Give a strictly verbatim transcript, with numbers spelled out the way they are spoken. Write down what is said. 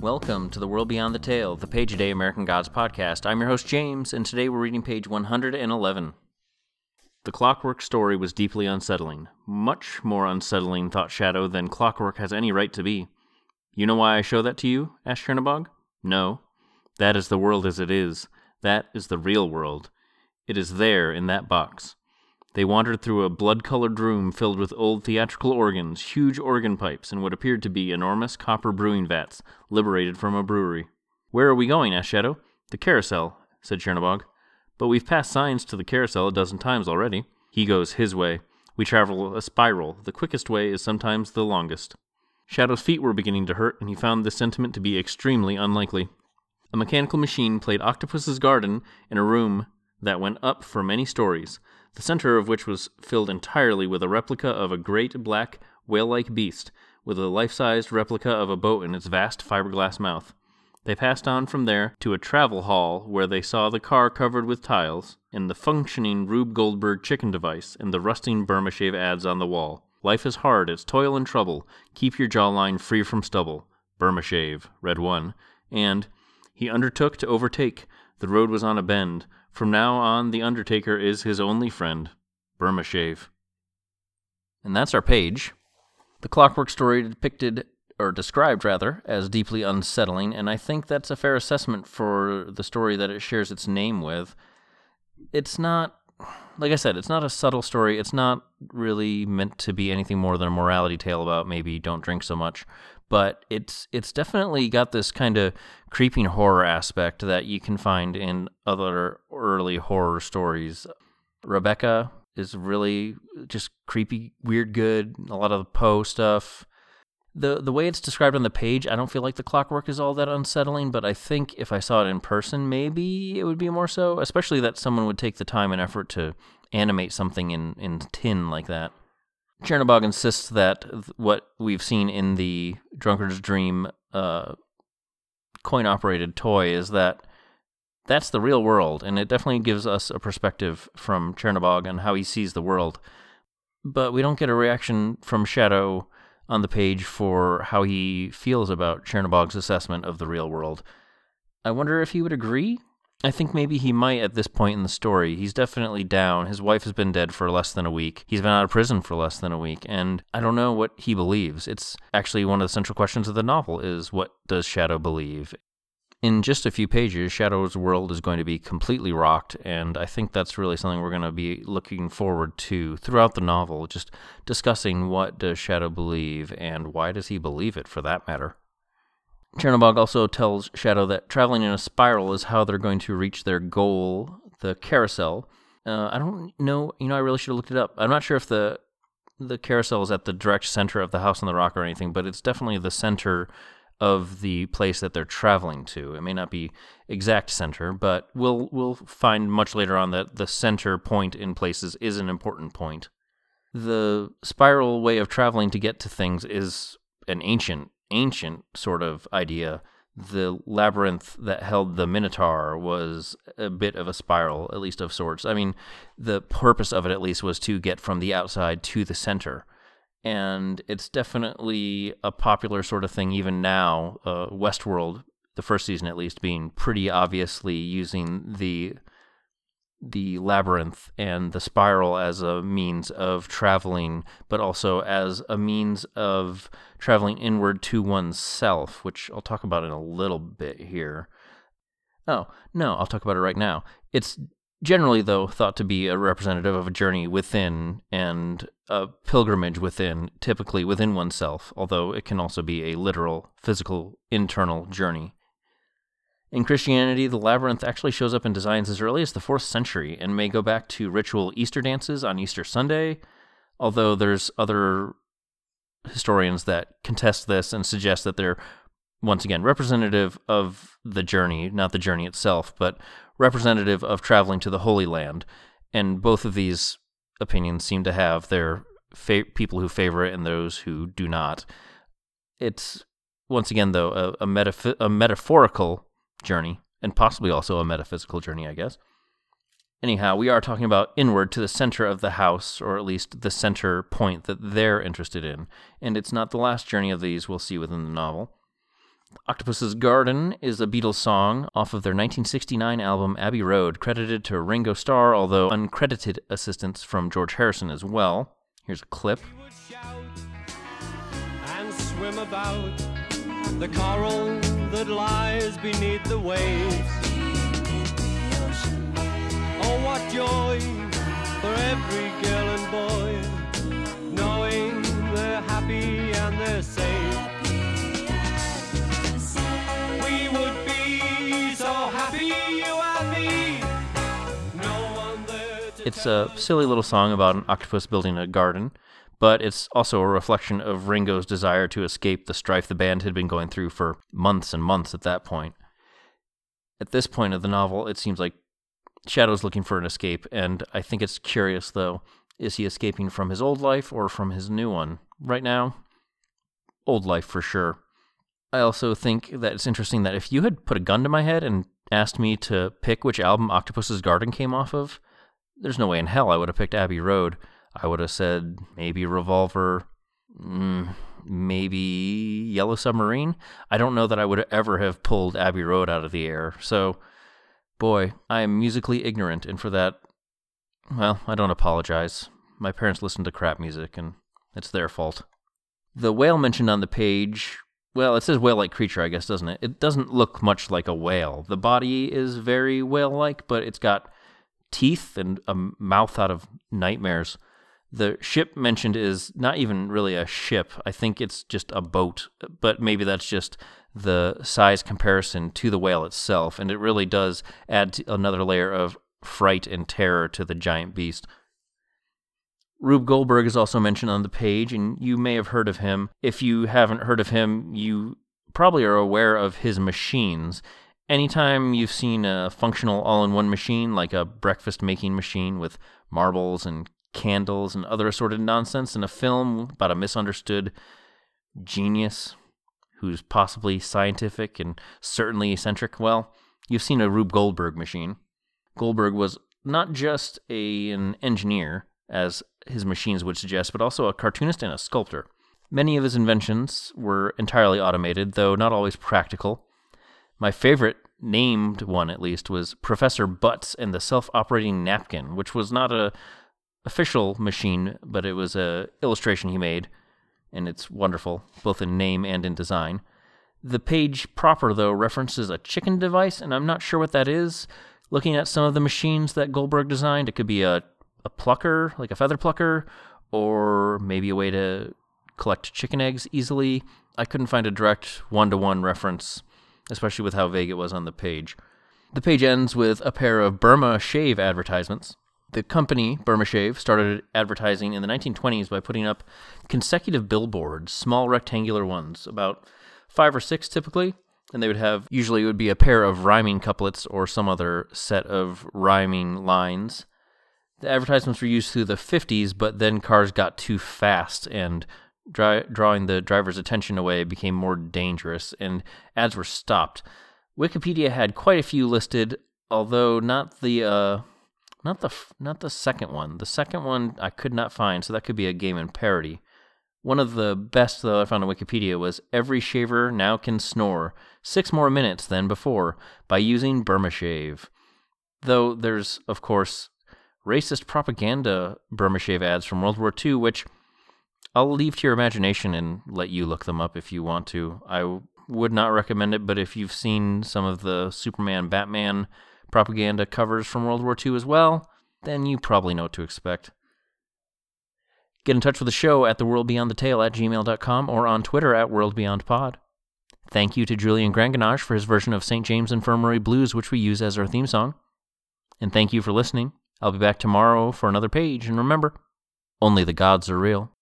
Welcome to the World Beyond the Tale, the Page a Day American Gods podcast. I'm your host, James, and today we're reading page one hundred eleven. The Clockwork story was deeply unsettling. Much more unsettling, thought Shadow, than Clockwork has any right to be. You know why I show that to you? Asked Czernobog. No. That is the world as it is. That is the real world. It is there in that box. They wandered through a blood-colored room filled with old theatrical organs, huge organ pipes, and what appeared to be enormous copper brewing vats, liberated from a brewery. Where are we going? Asked Shadow. The carousel, said Czernobog. But we've passed signs to the carousel a dozen times already. He goes his way. We travel a spiral. The quickest way is sometimes the longest. Shadow's feet were beginning to hurt, and he found this sentiment to be extremely unlikely. A mechanical machine played Octopus's Garden in a room that went up for many stories, the center of which was filled entirely with a replica of a great black whale-like beast, with a life-sized replica of a boat in its vast fiberglass mouth. They passed on from there to a travel hall where they saw the car covered with tiles, and the functioning Rube Goldberg chicken device, and the rusting Burma Shave ads on the wall. Life is hard, it's toil and trouble. Keep your jawline free from stubble. Burma Shave, read one. And he undertook to overtake. The road was on a bend. From now on, the undertaker is his only friend, Burma Shave. And that's our page. The Clockwork story depicted, or described rather, as deeply unsettling, and I think that's a fair assessment for the story that it shares its name with. It's not, like I said, it's not a subtle story. It's not really meant to be anything more than a morality tale about maybe don't drink so much. But it's it's definitely got this kind of creeping horror aspect that you can find in other early horror stories. Rebecca is really just creepy, weird good, a lot of the Poe stuff. The the way it's described on the page, I don't feel like the Clockwork is all that unsettling, but I think if I saw it in person, maybe it would be more so, especially that someone would take the time and effort to animate something in, in tin like that. Czernobog insists that what we've seen in the Drunkard's Dream uh, coin-operated toy is that that's the real world, and it definitely gives us a perspective from Czernobog on how he sees the world. But we don't get a reaction from Shadow on the page for how he feels about Chernobog's assessment of the real world. I wonder if he would agree? I think maybe he might at this point in the story. He's definitely down. His wife has been dead for less than a week. He's been out of prison for less than a week. And I don't know what he believes. It's actually one of the central questions of the novel is, what does Shadow believe? In just a few pages, Shadow's world is going to be completely rocked, and I think that's really something we're going to be looking forward to throughout the novel, just discussing what does Shadow believe, and why does he believe it, for that matter. Czernobog also tells Shadow that traveling in a spiral is how they're going to reach their goal, the carousel. Uh, I don't know, you know, I really should have looked it up. I'm not sure if the the carousel is at the direct center of the House on the Rock or anything, but it's definitely the center of the place that they're traveling to. It may not be exact center, but we'll we'll find much later on that the center point in places is an important point. The spiral way of traveling to get to things is an ancient ancient sort of idea. The labyrinth that held the Minotaur was a bit of a spiral, at least of sorts. I mean, the purpose of it, at least, was to get from the outside to the center. And it's definitely a popular sort of thing even now. Uh, Westworld, the first season at least, being pretty obviously using the the labyrinth and the spiral as a means of traveling, but also as a means of traveling inward to oneself, which I'll talk about in a little bit here. Oh, no, I'll talk about it right now. It's generally, though, thought to be a representative of a journey within and a pilgrimage within, typically within oneself, although it can also be a literal, physical, internal journey. In Christianity, the labyrinth actually shows up in designs as early as the fourth century and may go back to ritual Easter dances on Easter Sunday, although there's other historians that contest this and suggest that they're, once again, representative of the journey, not the journey itself, but representative of traveling to the Holy Land. And both of these opinions seem to have their fa- people who favor it and those who do not. It's, once again, though, a, a, metaph- a metaphorical journey, and possibly also a metaphysical journey, I guess. Anyhow, we are talking about inward to the center of the house, or at least the center point that they're interested in, and it's not the last journey of these we'll see within the novel. Octopus's Garden is a Beatles song off of their nineteen sixty-nine album Abbey Road, credited to Ringo Starr, although uncredited assistance from George Harrison as well. Here's a clip. We would shout and swim about the coral that lies beneath the waves. Oh, what joy for every girl and boy, knowing they're happy and they're safe. It's a silly little song about an octopus building a garden, but it's also a reflection of Ringo's desire to escape the strife the band had been going through for months and months at that point. At this point of the novel, it seems like Shadow's looking for an escape, and I think it's curious, though. Is he escaping from his old life or from his new one? Right now, old life for sure. I also think that it's interesting that if you had put a gun to my head and asked me to pick which album Octopus's Garden came off of, there's no way in hell I would have picked Abbey Road. I would have said maybe Revolver, maybe Yellow Submarine. I don't know that I would ever have pulled Abbey Road out of the air. So, boy, I am musically ignorant, and for that, well, I don't apologize. My parents listened to crap music, and it's their fault. The whale mentioned on the page, well, it says whale-like creature, I guess, doesn't it? It doesn't look much like a whale. The body is very whale-like, but it's got teeth and a mouth out of nightmares. The ship mentioned is not even really a ship. I think it's just a boat, but maybe that's just the size comparison to the whale itself, and it really does add another layer of fright and terror to the giant beast. Rube Goldberg is also mentioned on the page, and you may have heard of him. If you haven't heard of him, you probably are aware of his machines. Anytime you've seen a functional all-in-one machine, like a breakfast-making machine with marbles and candles and other assorted nonsense in a film about a misunderstood genius who's possibly scientific and certainly eccentric, well, you've seen a Rube Goldberg machine. Goldberg was not just a, an engineer, as his machines would suggest, but also a cartoonist and a sculptor. Many of his inventions were entirely automated, though not always practical. My favorite named one, at least, was Professor Butts and the Self-Operating Napkin, which was not a official machine, but it was a illustration he made, and it's wonderful, both in name and in design. The page proper, though, references a chicken device, and I'm not sure what that is. Looking at some of the machines that Goldberg designed, it could be a, a plucker, like a feather plucker, or maybe a way to collect chicken eggs easily. I couldn't find a direct one-to-one reference, especially with how vague it was on the page. The page ends with a pair of Burma Shave advertisements. The company, Burma Shave, started advertising in the nineteen twenties by putting up consecutive billboards, small rectangular ones, about five or six typically, and they would have, usually it would be a pair of rhyming couplets or some other set of rhyming lines. The advertisements were used through the fifties, but then cars got too fast and Dry, drawing the driver's attention away became more dangerous, and ads were stopped. Wikipedia had quite a few listed, although not the uh, not the not the second one. The second one I could not find, so that could be a game in parody. One of the best, though, I found on Wikipedia was "Every shaver now can snore six more minutes than before by using Burma Shave." Though there's, of course, racist propaganda Burma Shave ads from World War Two, which I'll leave to your imagination and let you look them up if you want to. I w- would not recommend it, but if you've seen some of the Superman, Batman propaganda covers from World War Two as well, then you probably know what to expect. Get in touch with the show at theworldbeyondthetale at gmail dot com or on Twitter at worldbeyondpod. Thank you to Julian Granganage for his version of Saint James Infirmary Blues, which we use as our theme song. And thank you for listening. I'll be back tomorrow for another page, and remember, only the gods are real.